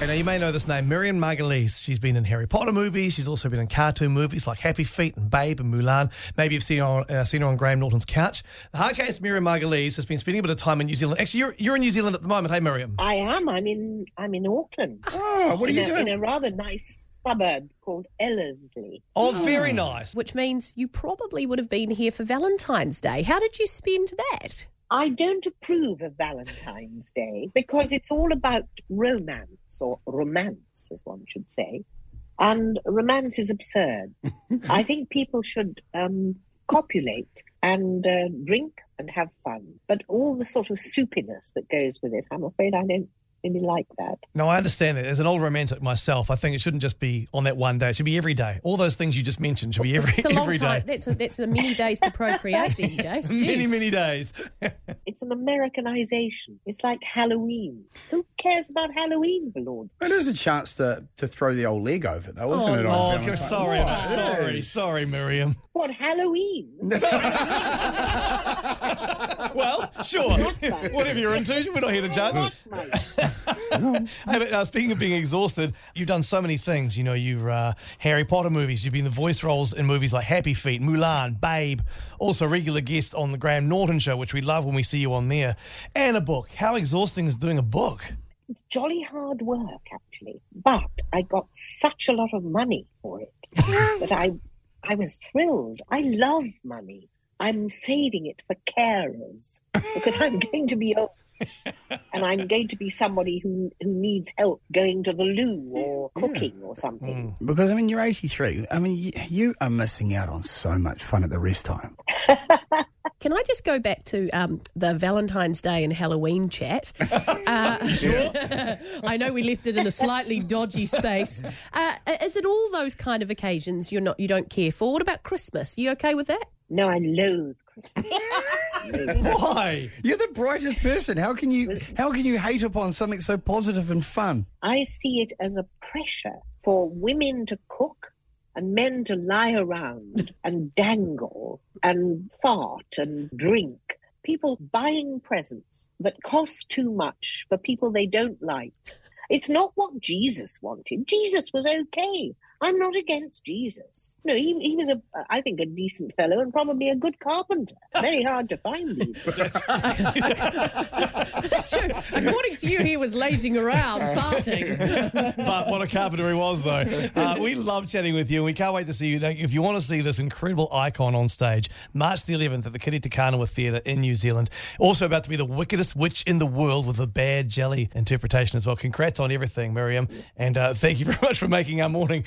And now you may know this name, Miriam Margolyes. She's been in Harry Potter movies. She's also been in cartoon movies like Happy Feet and Babe and Mulan. Maybe you've seen her on Graham Norton's couch. The hard case Miriam Margolyes has been spending a bit of time in New Zealand. Actually, you're in New Zealand at the moment, hey, Miriam? I am. I'm in Auckland. Oh, what are you doing? In a rather nice suburb called Ellerslie. Oh, very nice. Which means you probably would have been here for Valentine's Day. How did you spend that? I don't approve of Valentine's Day because it's all about romance, or romance, as one should say. And romance is absurd. I think people should copulate and drink and have fun. But all the sort of soupiness that goes with it, I'm afraid I don't really like that. No, I understand that. As an old romantic myself, I think it shouldn't just be on that one day. It should be every day. All those things you just mentioned should be every day. It's a long time. That's the many days to procreate then, Jase. Many, many days. It's an Americanization. It's like Halloween. Who cares about Halloween, for Lord? It is a chance to throw the old leg over, though, isn't it? Oh, sorry, Miriam. What, Halloween? Well, sure. Whatever you're into, we're not here to judge. Hey, but, speaking of being exhausted, you've done so many things. You know, you're Harry Potter movies. You've been the voice roles in movies like Happy Feet, Mulan, Babe. Also, regular guest on the Graham Norton show, which we love when we see you on there. And a book. How exhausting is doing a book? It's jolly hard work, actually. But I got such a lot of money for it that I was thrilled. I love money. I'm saving it for carers because I'm going to be old. And I'm going to be somebody who needs help going to the loo or cooking or something. Because, I mean, you're 83. I mean, you are missing out on so much fun at the rest time. Can I just go back to the Valentine's Day and Halloween chat? I know we left it in a slightly dodgy space. Is it all those kind of occasions you don't care for? What about Christmas? You okay with that? No, I loathe Christmas. Why? You're the brightest person. How can you hate upon something so positive and fun? I see it as a pressure for women to cook and men to lie around and dangle and fart and drink. People buying presents that cost too much for people they don't like. It's not what Jesus wanted. Jesus was okay. I'm not against Jesus. No, he was, I think, a decent fellow and probably a good carpenter. Very hard to find these days. That's true. According to you, he was lazing around, farting. But what a carpenter he was, though. We love chatting with you, and we can't wait to see you. If you want to see this incredible icon on stage, March the 11th at the Kiri Te Kanawa Theatre in New Zealand. Also about to be the wickedest witch in the world with a bad jelly interpretation as well. Congrats on everything, Miriam. And thank you very much for making our morning.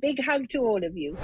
Big hug to all of you.